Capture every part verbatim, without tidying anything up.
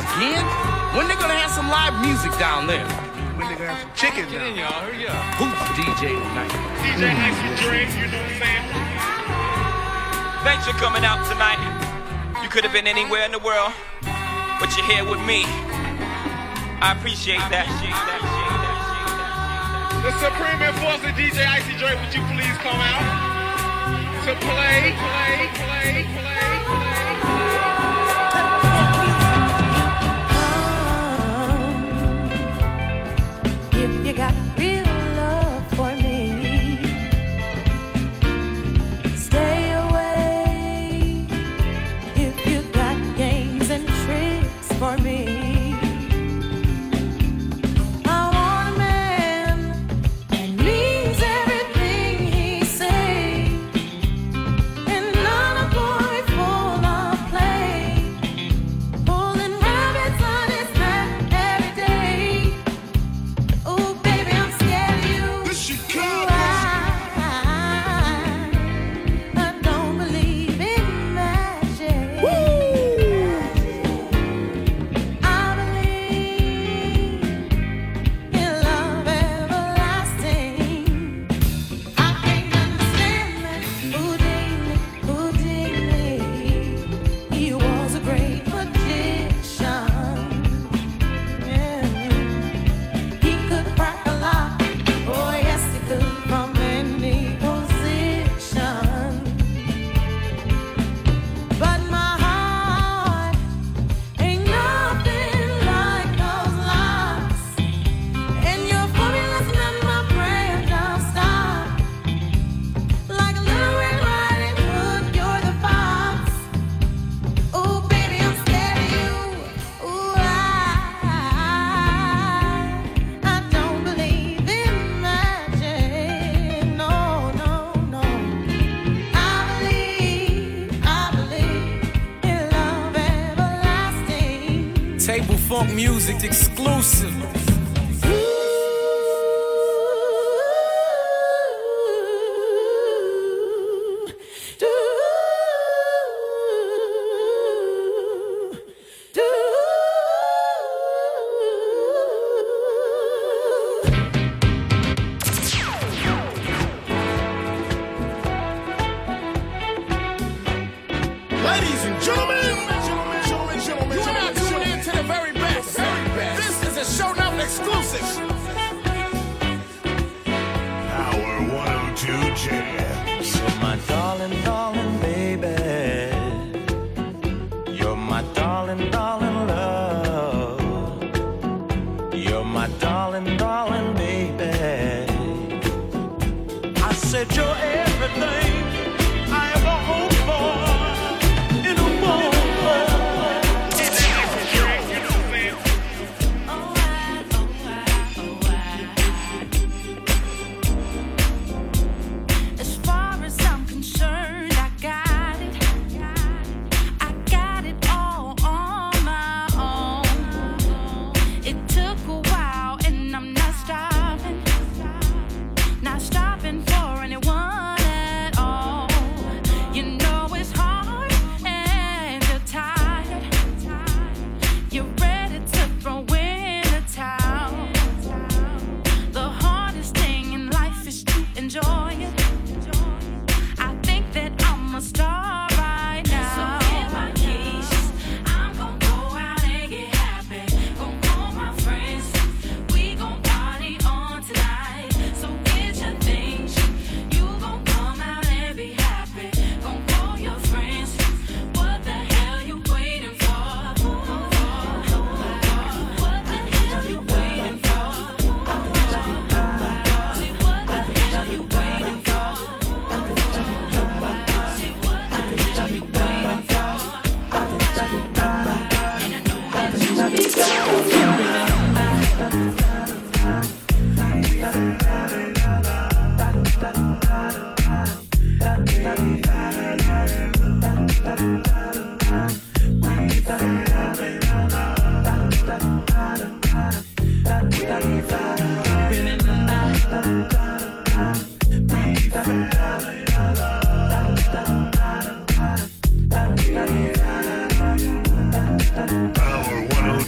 Again? When they gonna have some live music down there? When they gonna have some chicken down there? Get in, y'all. Hurry up. Who's D J tonight? D J Icy Drake, you know what I'm saying? Thanks for coming out tonight. You could have been anywhere in the world, but you're here with me. I appreciate that. The supreme enforcer, D J Icy Drake, would you please come out to play, play, play, play, play. If you got real love for me, stay away. If you got games and tricks for me. Table Funk Music exclusive. Ladies and gentlemen. Exclusive. Power one oh two Jams. So my darling, darling, baby, you're my darling, darling love. You're my darling, darling, baby. I said you're everything I ever hoped for in a moment. Power one oh two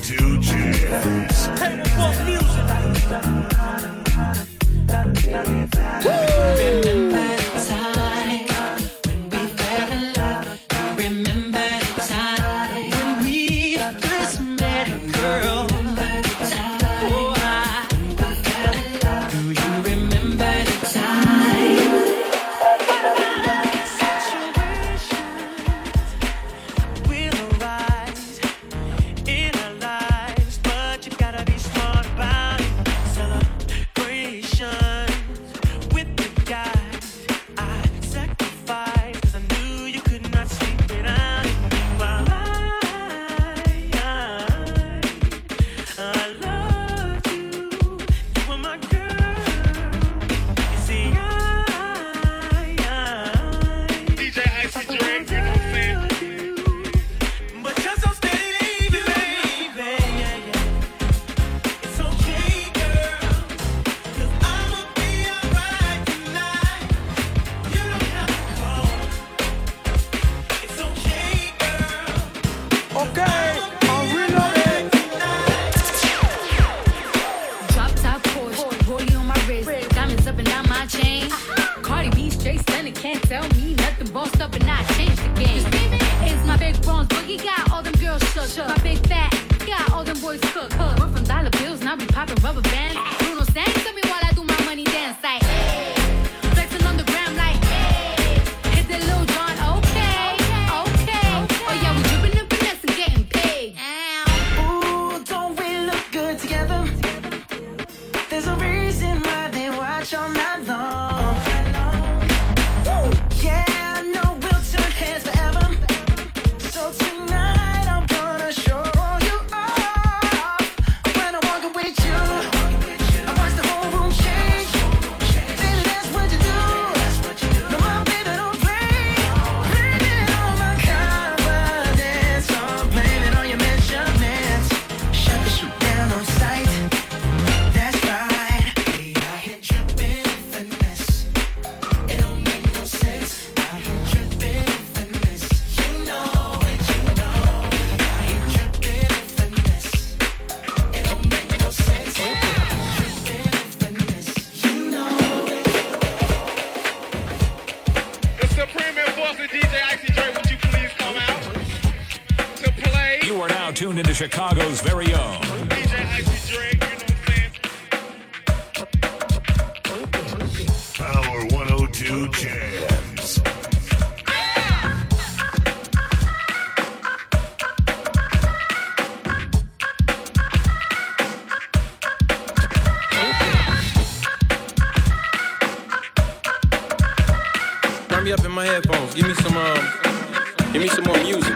wrist, diamonds up and down my chain. Cardi B straight stunning, can't tell me nothing. Bossed up and I changed the game. It's my big bronze boogie, got all them girls shook. My big fat, got all them boys cooked. We're from dollar bills, and I be popping rubber bands. Bruno Sands to me while I do my money dance like. Tuned into Chicago's very own D J Icy Drake, you know what I'm saying? Power one oh two Jams. Turn me up in my headphones. Give me some, um, give me some more music.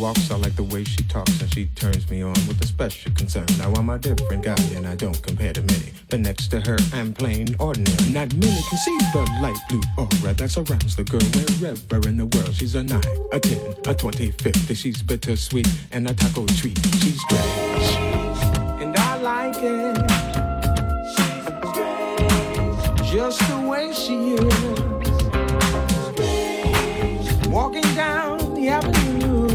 walks, I like the way she talks, and she turns me on with a special concern. Now I'm a different guy, and I don't compare to many, but next to her, I'm plain ordinary. Not many can see the light blue aura that surrounds the girl wherever in the world. She's a nine, a ten, a twenty, fifty. She's bittersweet and a taco treat. She's strange, and I like it. She's strange, just the way she is. Strange. Walking down the avenue.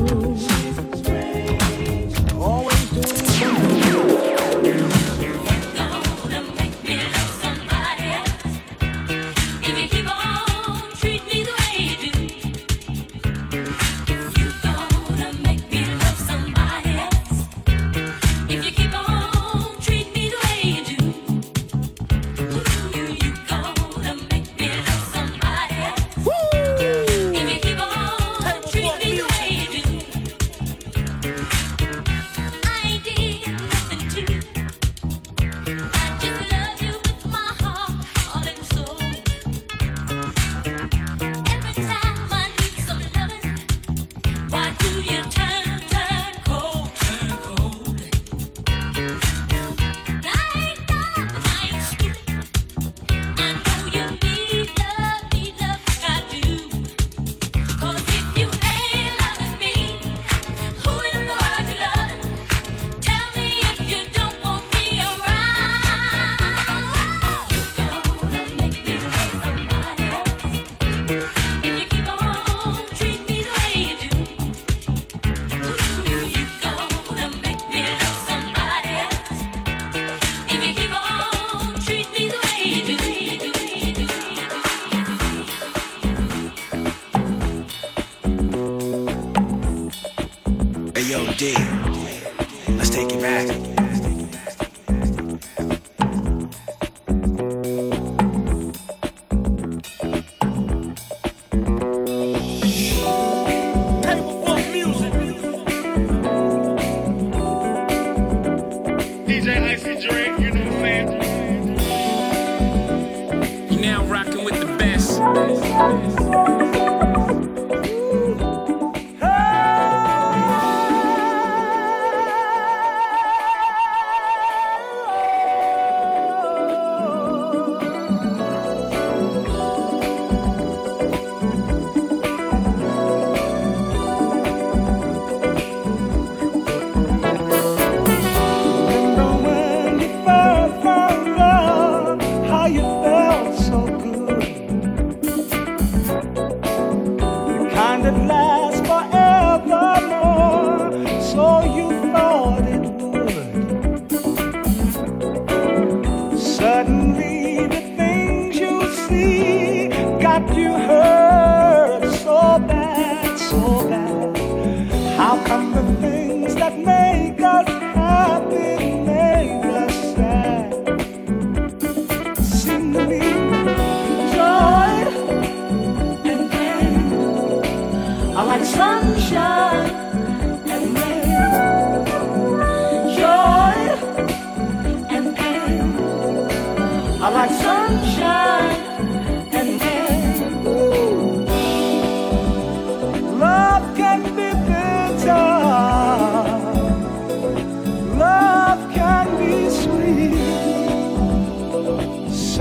It's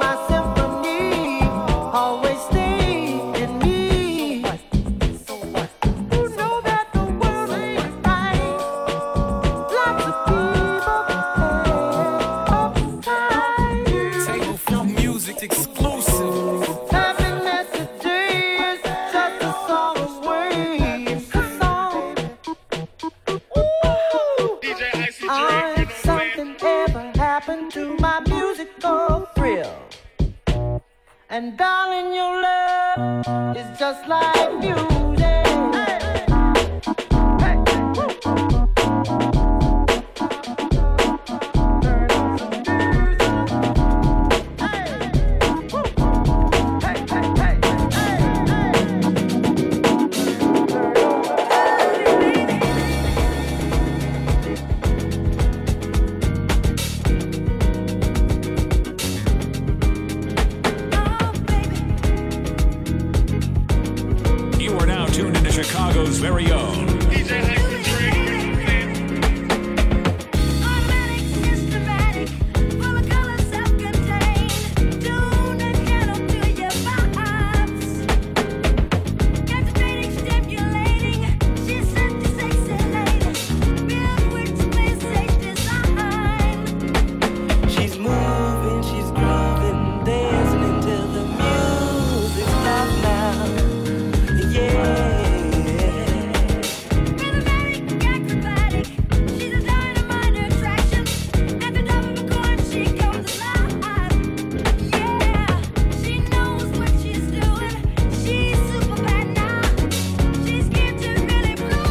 my just like music. Hey. Hey. You are now tuned into Chicago's very own D J Icy Drake. She's moving, she's grooving, dancing until the music stops now. Yeah. Dramatic, acrobatic, she's a dynamite attraction. At the top of the court, she comes alive. Yeah, she knows what she's doing. She's super bad now. She's scared to really blow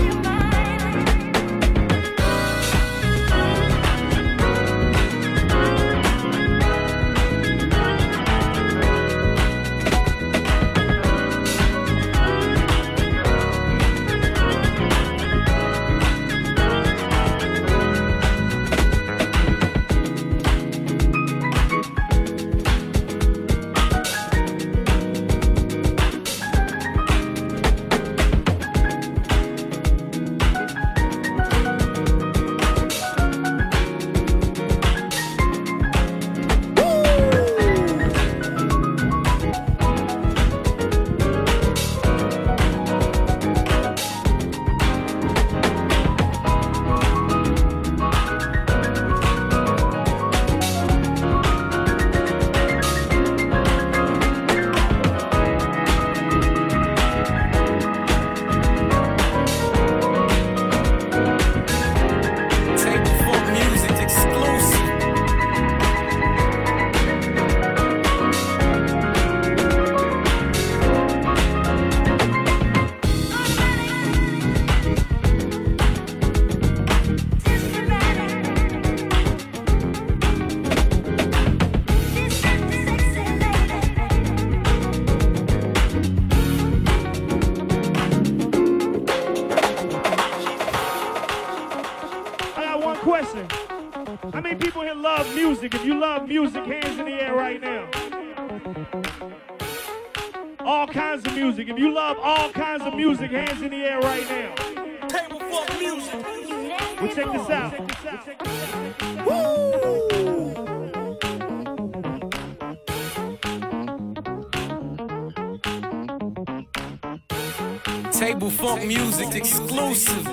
your mind. Table Funk Music exclusive. I got one question. How many people here love music? If you love music, hands in the air right now. All kinds of music. If you love all kinds of music, hands in the air right now. Table Funk Music. Well, check this out. Woo! Table Funk Music exclusive.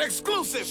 Exclusive.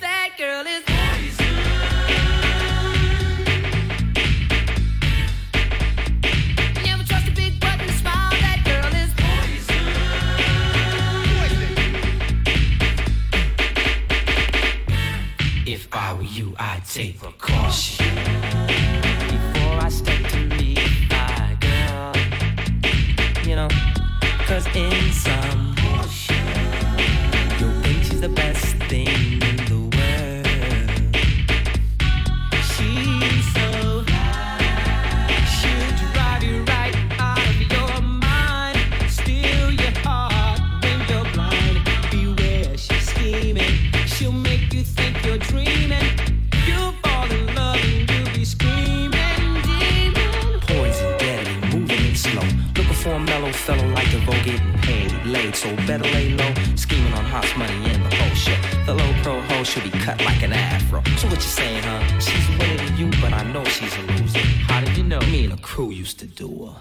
That girl is crazy. If I were you, I'd take precaution before I step to meet my girl. You know, cause in some motion, your way she's the best thing in the world. She's so high, she'll drive you right out of your mind, steal your heart when you're blind. Beware, she's scheming, she'll make you think you're dreaming. You'll fall in love and you'll be screaming, demon. Poison, deadly, moving and slow. Looking for a mellow fellow like the Vogue getting paid late, so better lay low. Scheming on hot money and the whole shit. The low pro hoe should be cut like an afro. So what you saying, huh? She's winning to you, but I know she's a loser. How did you know? Me and a crew used to do her.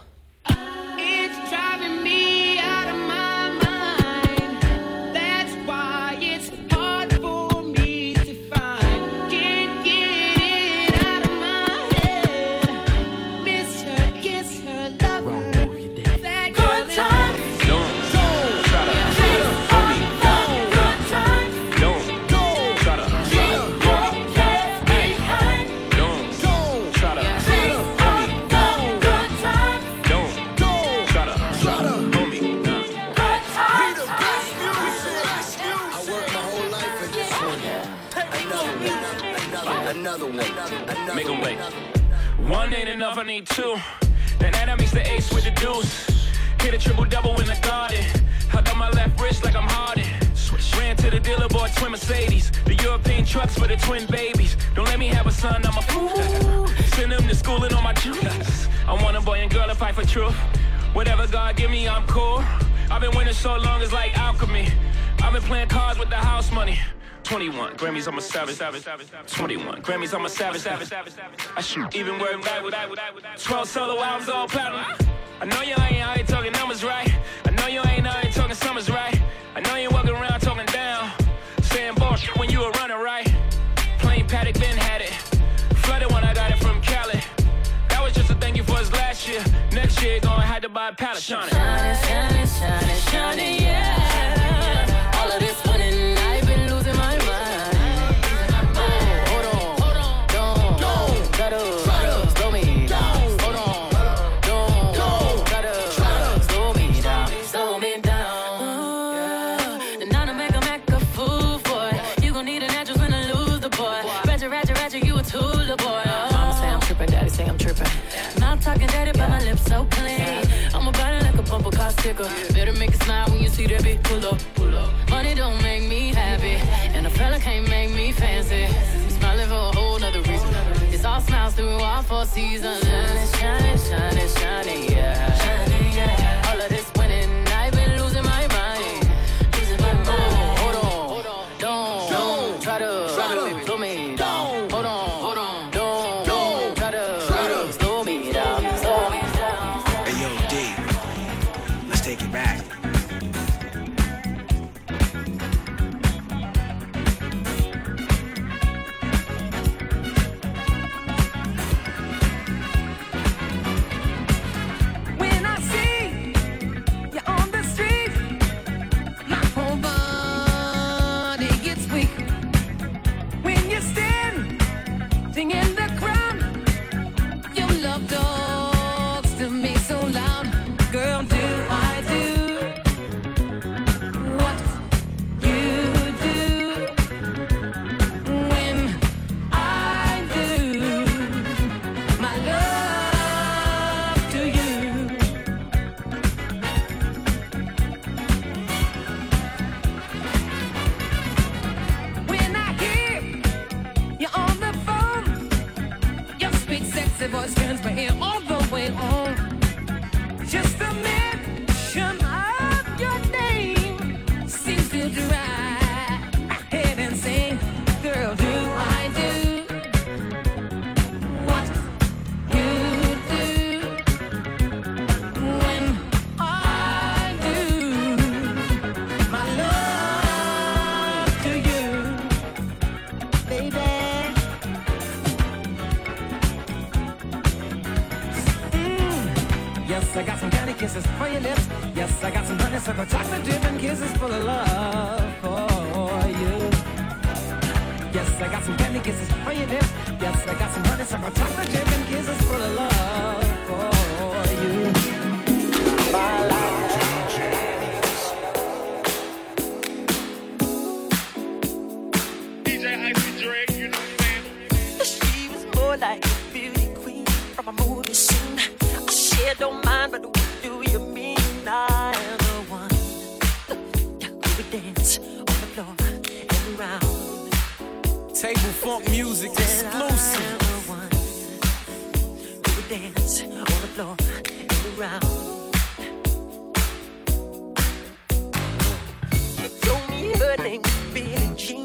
I need two. Then enemy's the ace with the deuce. Hit a triple double in the garden. Hug on my left wrist like I'm Harden. Ran to the dealer, bought twin Mercedes. The European trucks for the twin babies. Don't let me have a son, I'm a fool. Send him to school and on my juice. I want a boy and girl to fight for truth. Whatever God give me, I'm cool. I've been winning so long, it's like alchemy. I've been playing cards with the house money. twenty-one Grammys, I'm a savage. twenty-one Grammys, I'm a savage. I shoot even where I'm at. twelve solo albums, all platinum. I know you ain't out here talking numbers right. I know you ain't out here talking summers right. I know you walking around talking down, saying bullshit when you a runner right. Plain Paddock then had it, flooded when I got it from Cali. That was just a thank you for us last year. Next year gonna have to buy a pallet. Shine it, shine it, shine it, shine it, yeah. All of this winning. So clean, yeah. I'm about it like a bumper car sticker. Yeah. Better make a smile when you see that bitch pull up, pull up. Money don't make me happy, and a fella can't make me fancy. I'm smiling for a whole nother reason. It's all smiles through all four seasons. Shining, shining, shining, shining, yeah. Shining, yeah. All of this winning, I've been losing my mind, losing my mind. Oh, hold on, hold on, don't, don't try to, try to, baby, blow me down. Hold on. I got some candy kisses for your dip. Yes, I got some honey, some chocolate chip and kisses full of love for you. My life. D J Icy Drake, you know what I'm saying? She was more like a beauty queen from a movie scene. I sure don't mind, but what do you mean? I am the one. Yeah, we dance on the floor and round. Table Funk Music exclusive. I am the one. We dance on the floor and round. Told me her name was Billie Jean.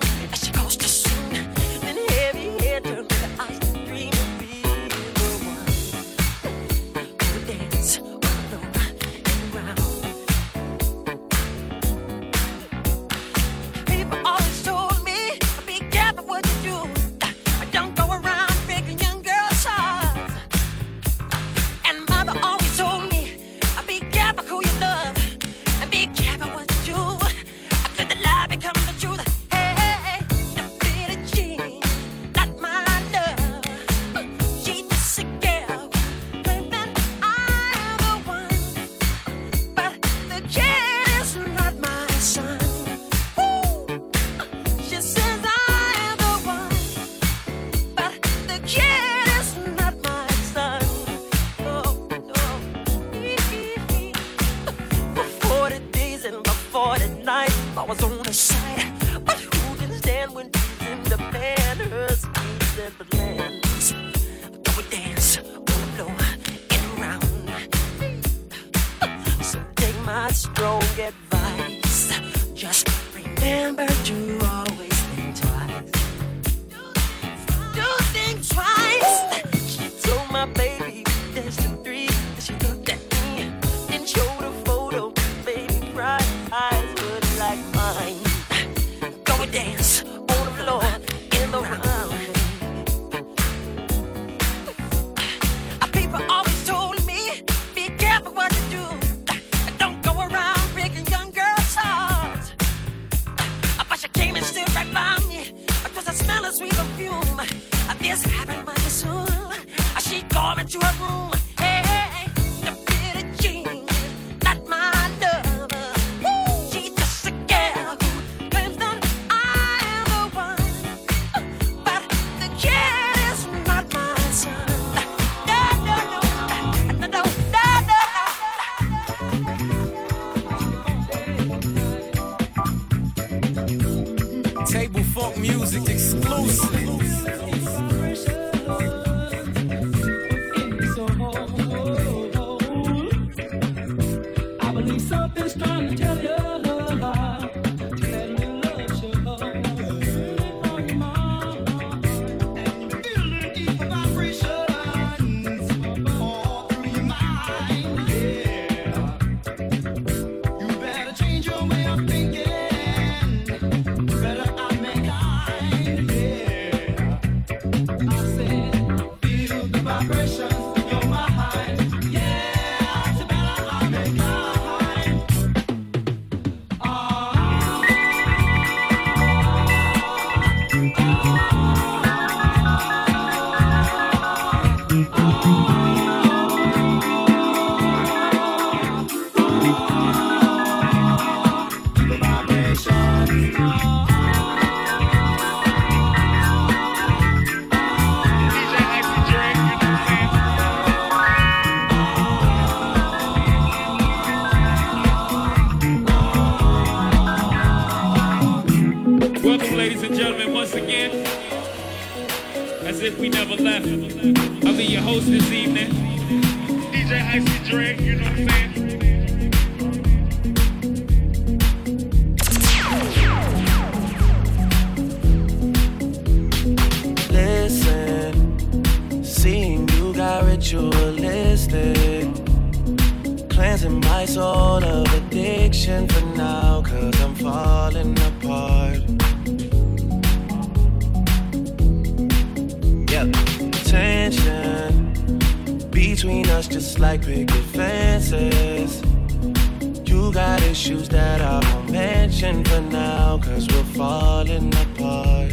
But now, cause we're falling apart.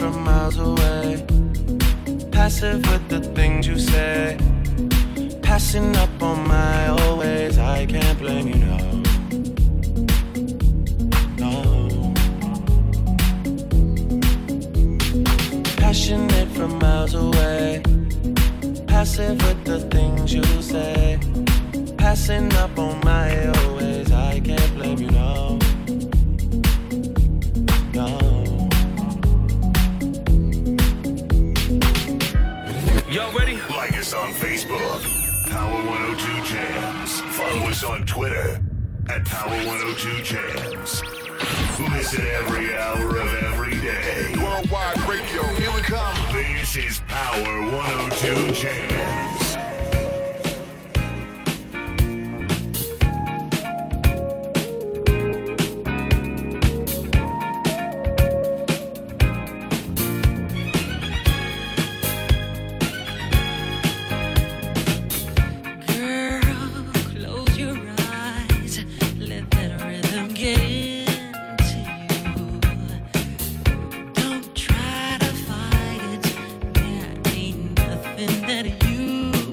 from miles away. Passive with the things you say. Passing up on my always. I can't blame you, no. No. Passionate from miles away. Passive with the things you say. Passing up on my always. I can't blame you, no. Y'all ready? Like us on Facebook, Power one oh two Jams. Follow us on Twitter at Power one oh two Jams. Listen every hour of every day. Worldwide radio, here we come. This is Power one oh two Jams. That you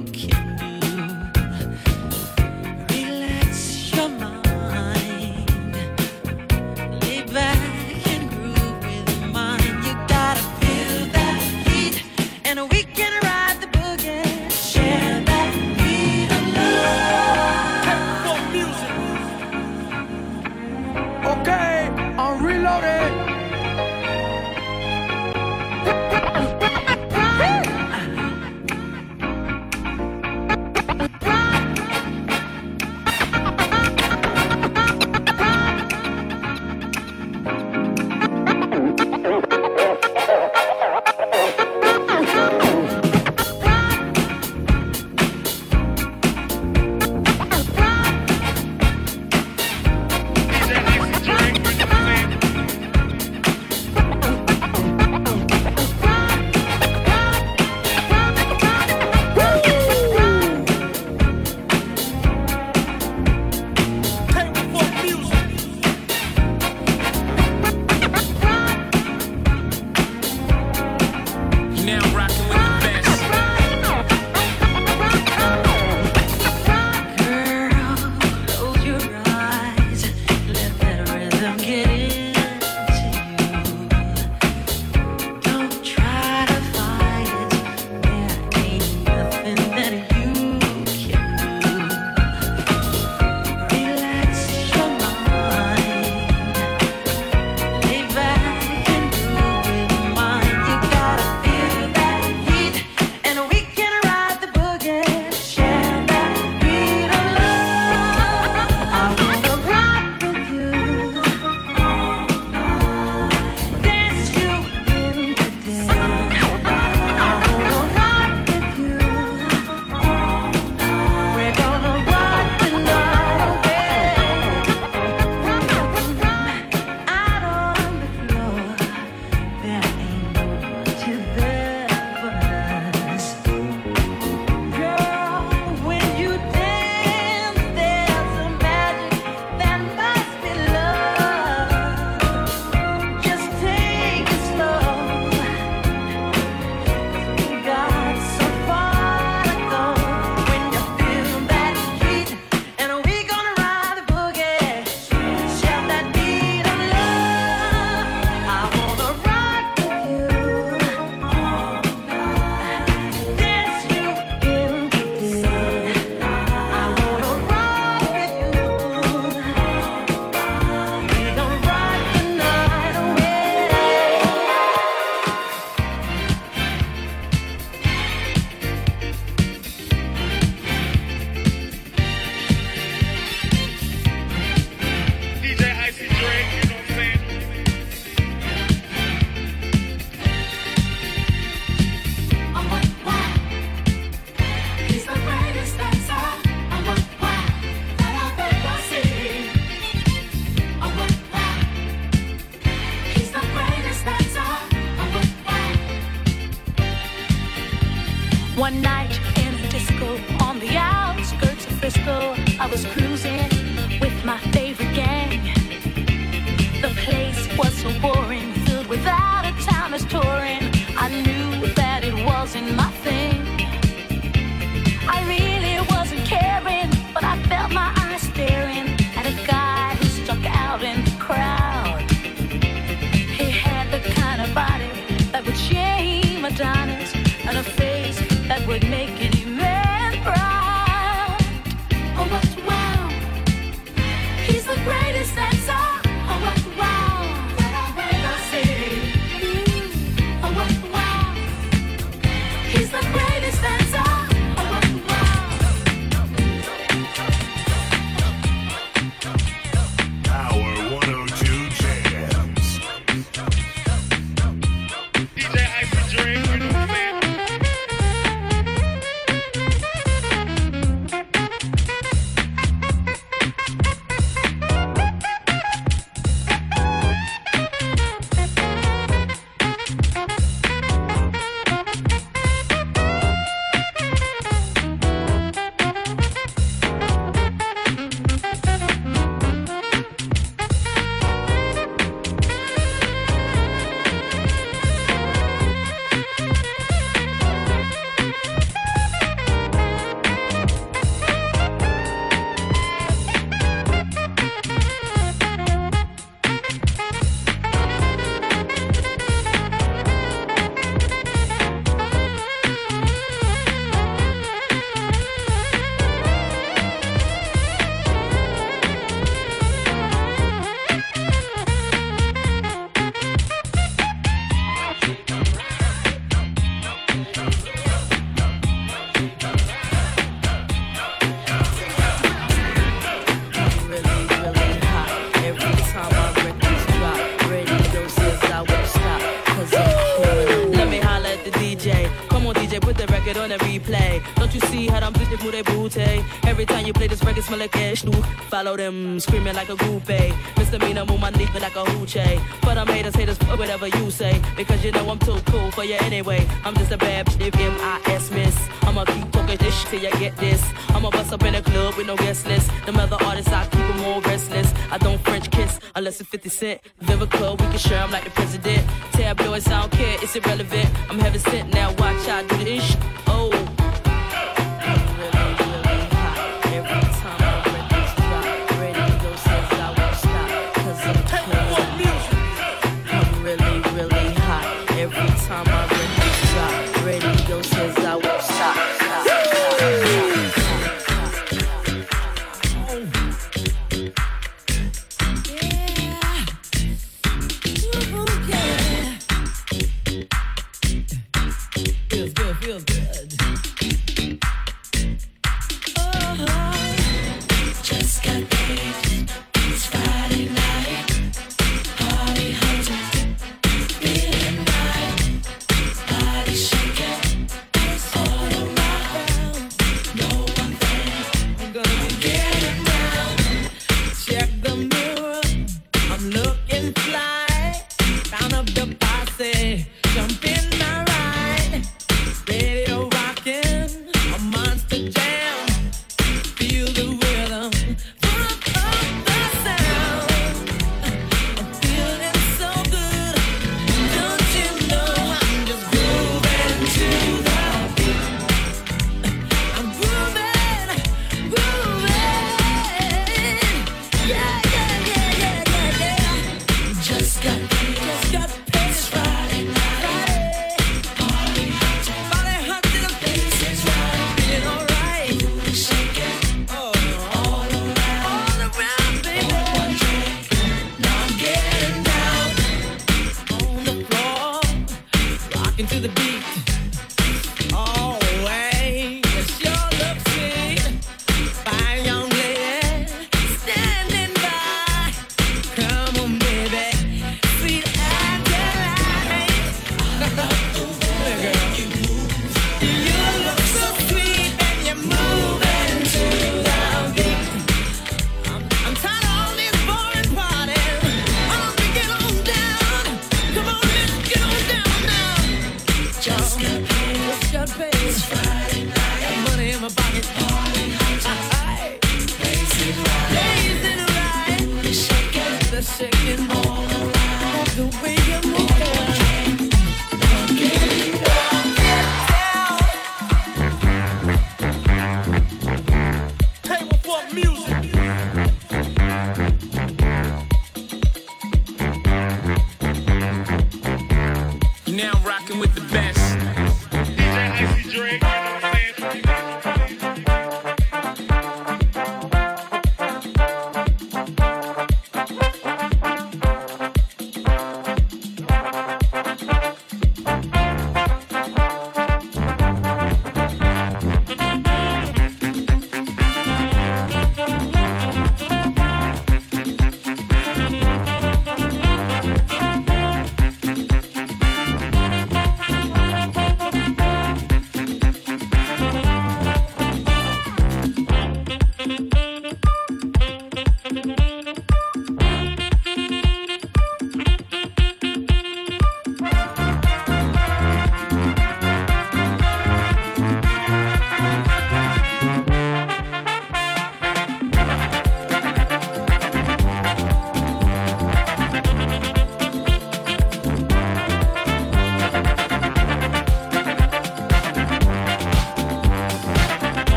replay. Don't you see how them bitches move their booty? Every time you play this record, smell like cash new. Follow them, screaming like a groupie. Misdemeanor, move my leaping like a hoochie. But I'm haters, haters, fuck whatever you say. Because you know I'm too cool for you anyway. I'm just a bad bitch, M I S miss. I'ma keep talking this shit till you get this. I'ma bust up in the club with no guest list. Them other artists, I keep them all restless. I don't French kiss unless it's fifty cent. Vivica, we can share them like the president. Tabloids, I don't care, it's irrelevant. I'm heaven sent now, watch I do this shit. Oh.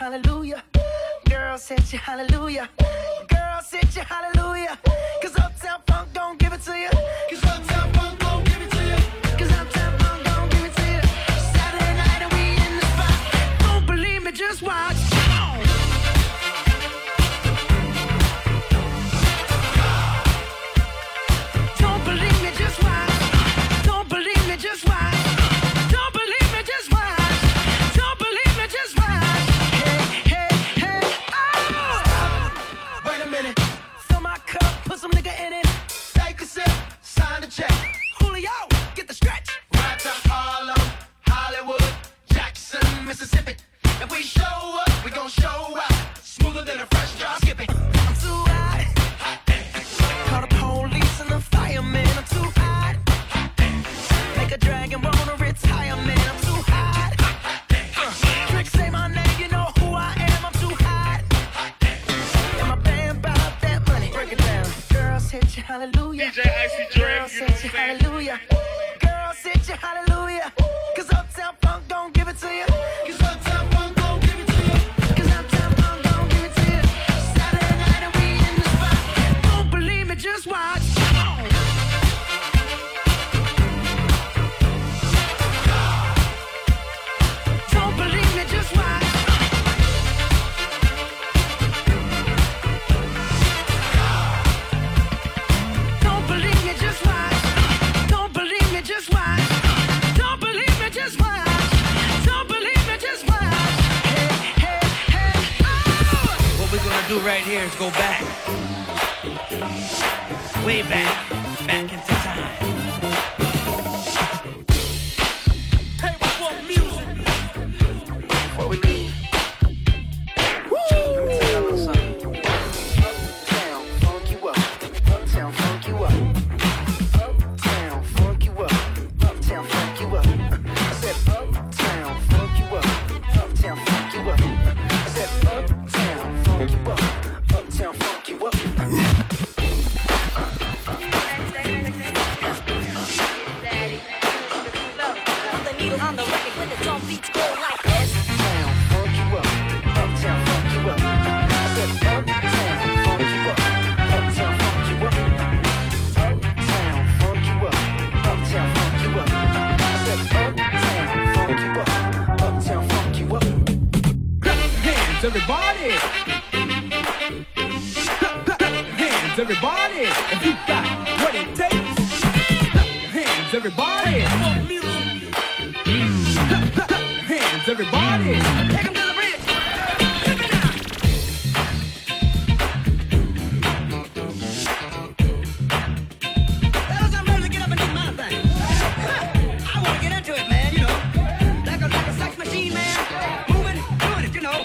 Hallelujah, girl, set you hallelujah, girl, sit you hallelujah. Cause Uptown Funk don't give it to you. Cause Uptown Funk don't give it to you. Cause Uptown Funk don't give it to you. Saturday night and we in the spot. Don't believe me, just watch. Don't believe me, just watch. Don't believe me, just watch. Don't believe me, just watch. Some nigga in it, take a sip, sign the check. Julio, get the stretch. Right to Harlem, Hollywood, Jackson, Mississippi. If we show up, we gon' show up. Smoother than a fresh drop. Skip it. I'm too hot. Hot dance. Call the police and the firemen. I'm too hot. Hot dance. Make a dragon wanna retire, man. I'm too hot. Hot dance. Uh, Trick, say my name, you know who I am. I'm too hot. Hot dance. And my band bought that money. Break it down. Hit you, hallelujah. D J Icy Drake, girls, you hit you, hallelujah. Girls, hit you, hallelujah. Cause Uptown Funk don't give it to you. Cause Uptown Funk don't give it to you. Cause Uptown Funk don't give it to you. Saturday night and we in the spot. Don't believe me, just watch. Don't believe me, just watch. What we do right here is go back, way back, back into time. Table Funk Music. What we need. Woo! Let me tell y'all something. Uptown funk you up. Uptown funk you up. Uptown funk you up. Uptown funk you up. I said uptown funk you up. Uptown funk you up. I said uptown. Funk you up, uptown funk you up. Put the needle on the record when the drum beats go like this. Uptown funk you up, uptown funk you up. I said uptown funk you up, uptown funk you up. Uptown funk you up, uptown funk you up. I said uptown funk you up, uptown funk you up. Clap your hands, everybody. Everybody, if you got what it takes, hands everybody, hands everybody, take 'em to the bridge. Take it down. That was something to get up and do my thing. I want to get into it, man. You know, like a like a sex machine, man. Moving, doing it, you know.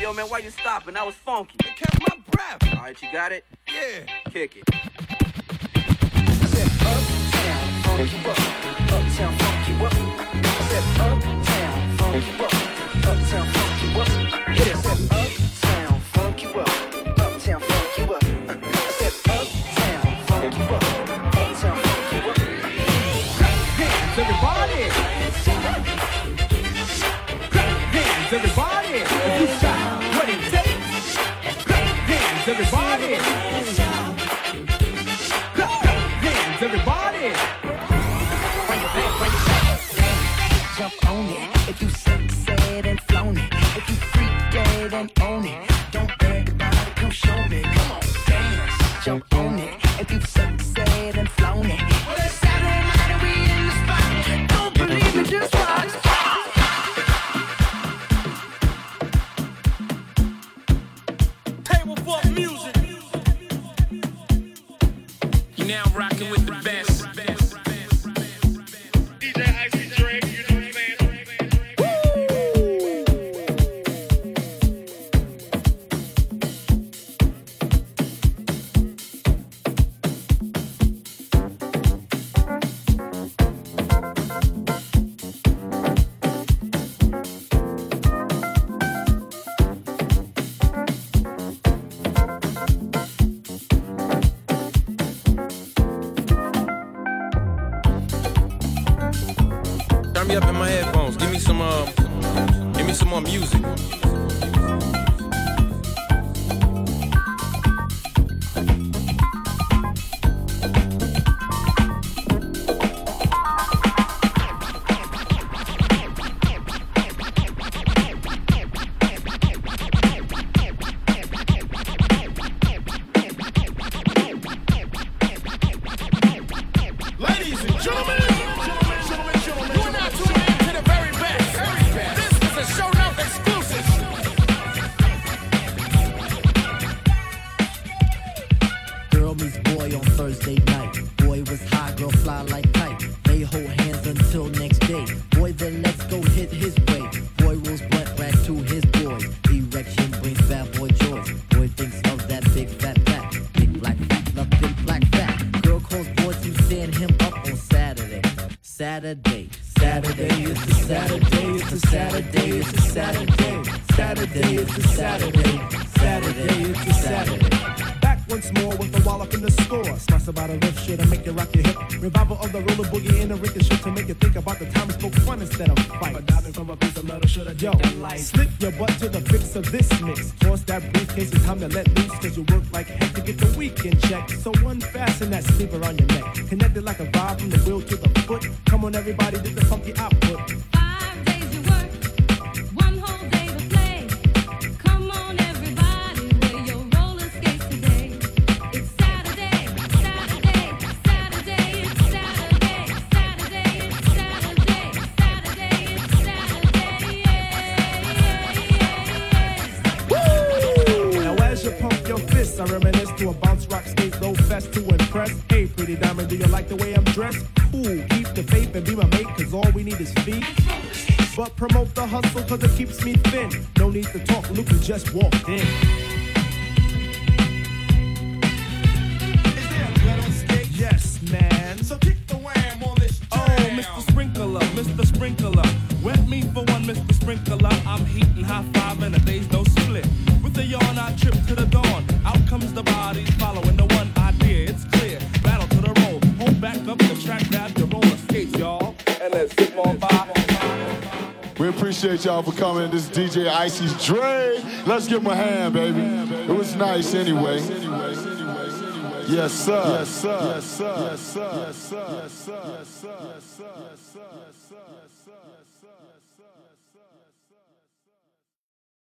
Yo, man, why you stopping? I was funky. It kept my breath. All right, you got it? Yeah. Kick it. I said uptown, funk you up. Uptown, funk you up. I said uptown, funk you up. Uptown, funk you up. I said uptown, funk you up. Uptown, funk you up. I said uptown, funk you up. Uptown, funk you up. Hands, everybody. Hands, everybody. If you got what it takes, clap hands, everybody. Clap hands, everybody. Jump on it if you succeed and flown it. If you freak dead and own it, don't brag about it. Come show me. Come on, dance. Jump on it if you succeed and flown it. Well, Saturday night and we in the spot. Don't believe me, just watch. Now rocking with the best. D J Icy Drake, you know what I'm saying? me up in my headphones. Give me some, um, give me some more music. Y'all for coming. This is D J Icy Drake. Let's give him a hand, baby. It was nice anyway. Yes, sir. Yes, sir. Yes, sir. Yes, sir. Yes, sir. Yes, sir. Yes, sir. Yes, sir. Yes, sir. Yes, sir.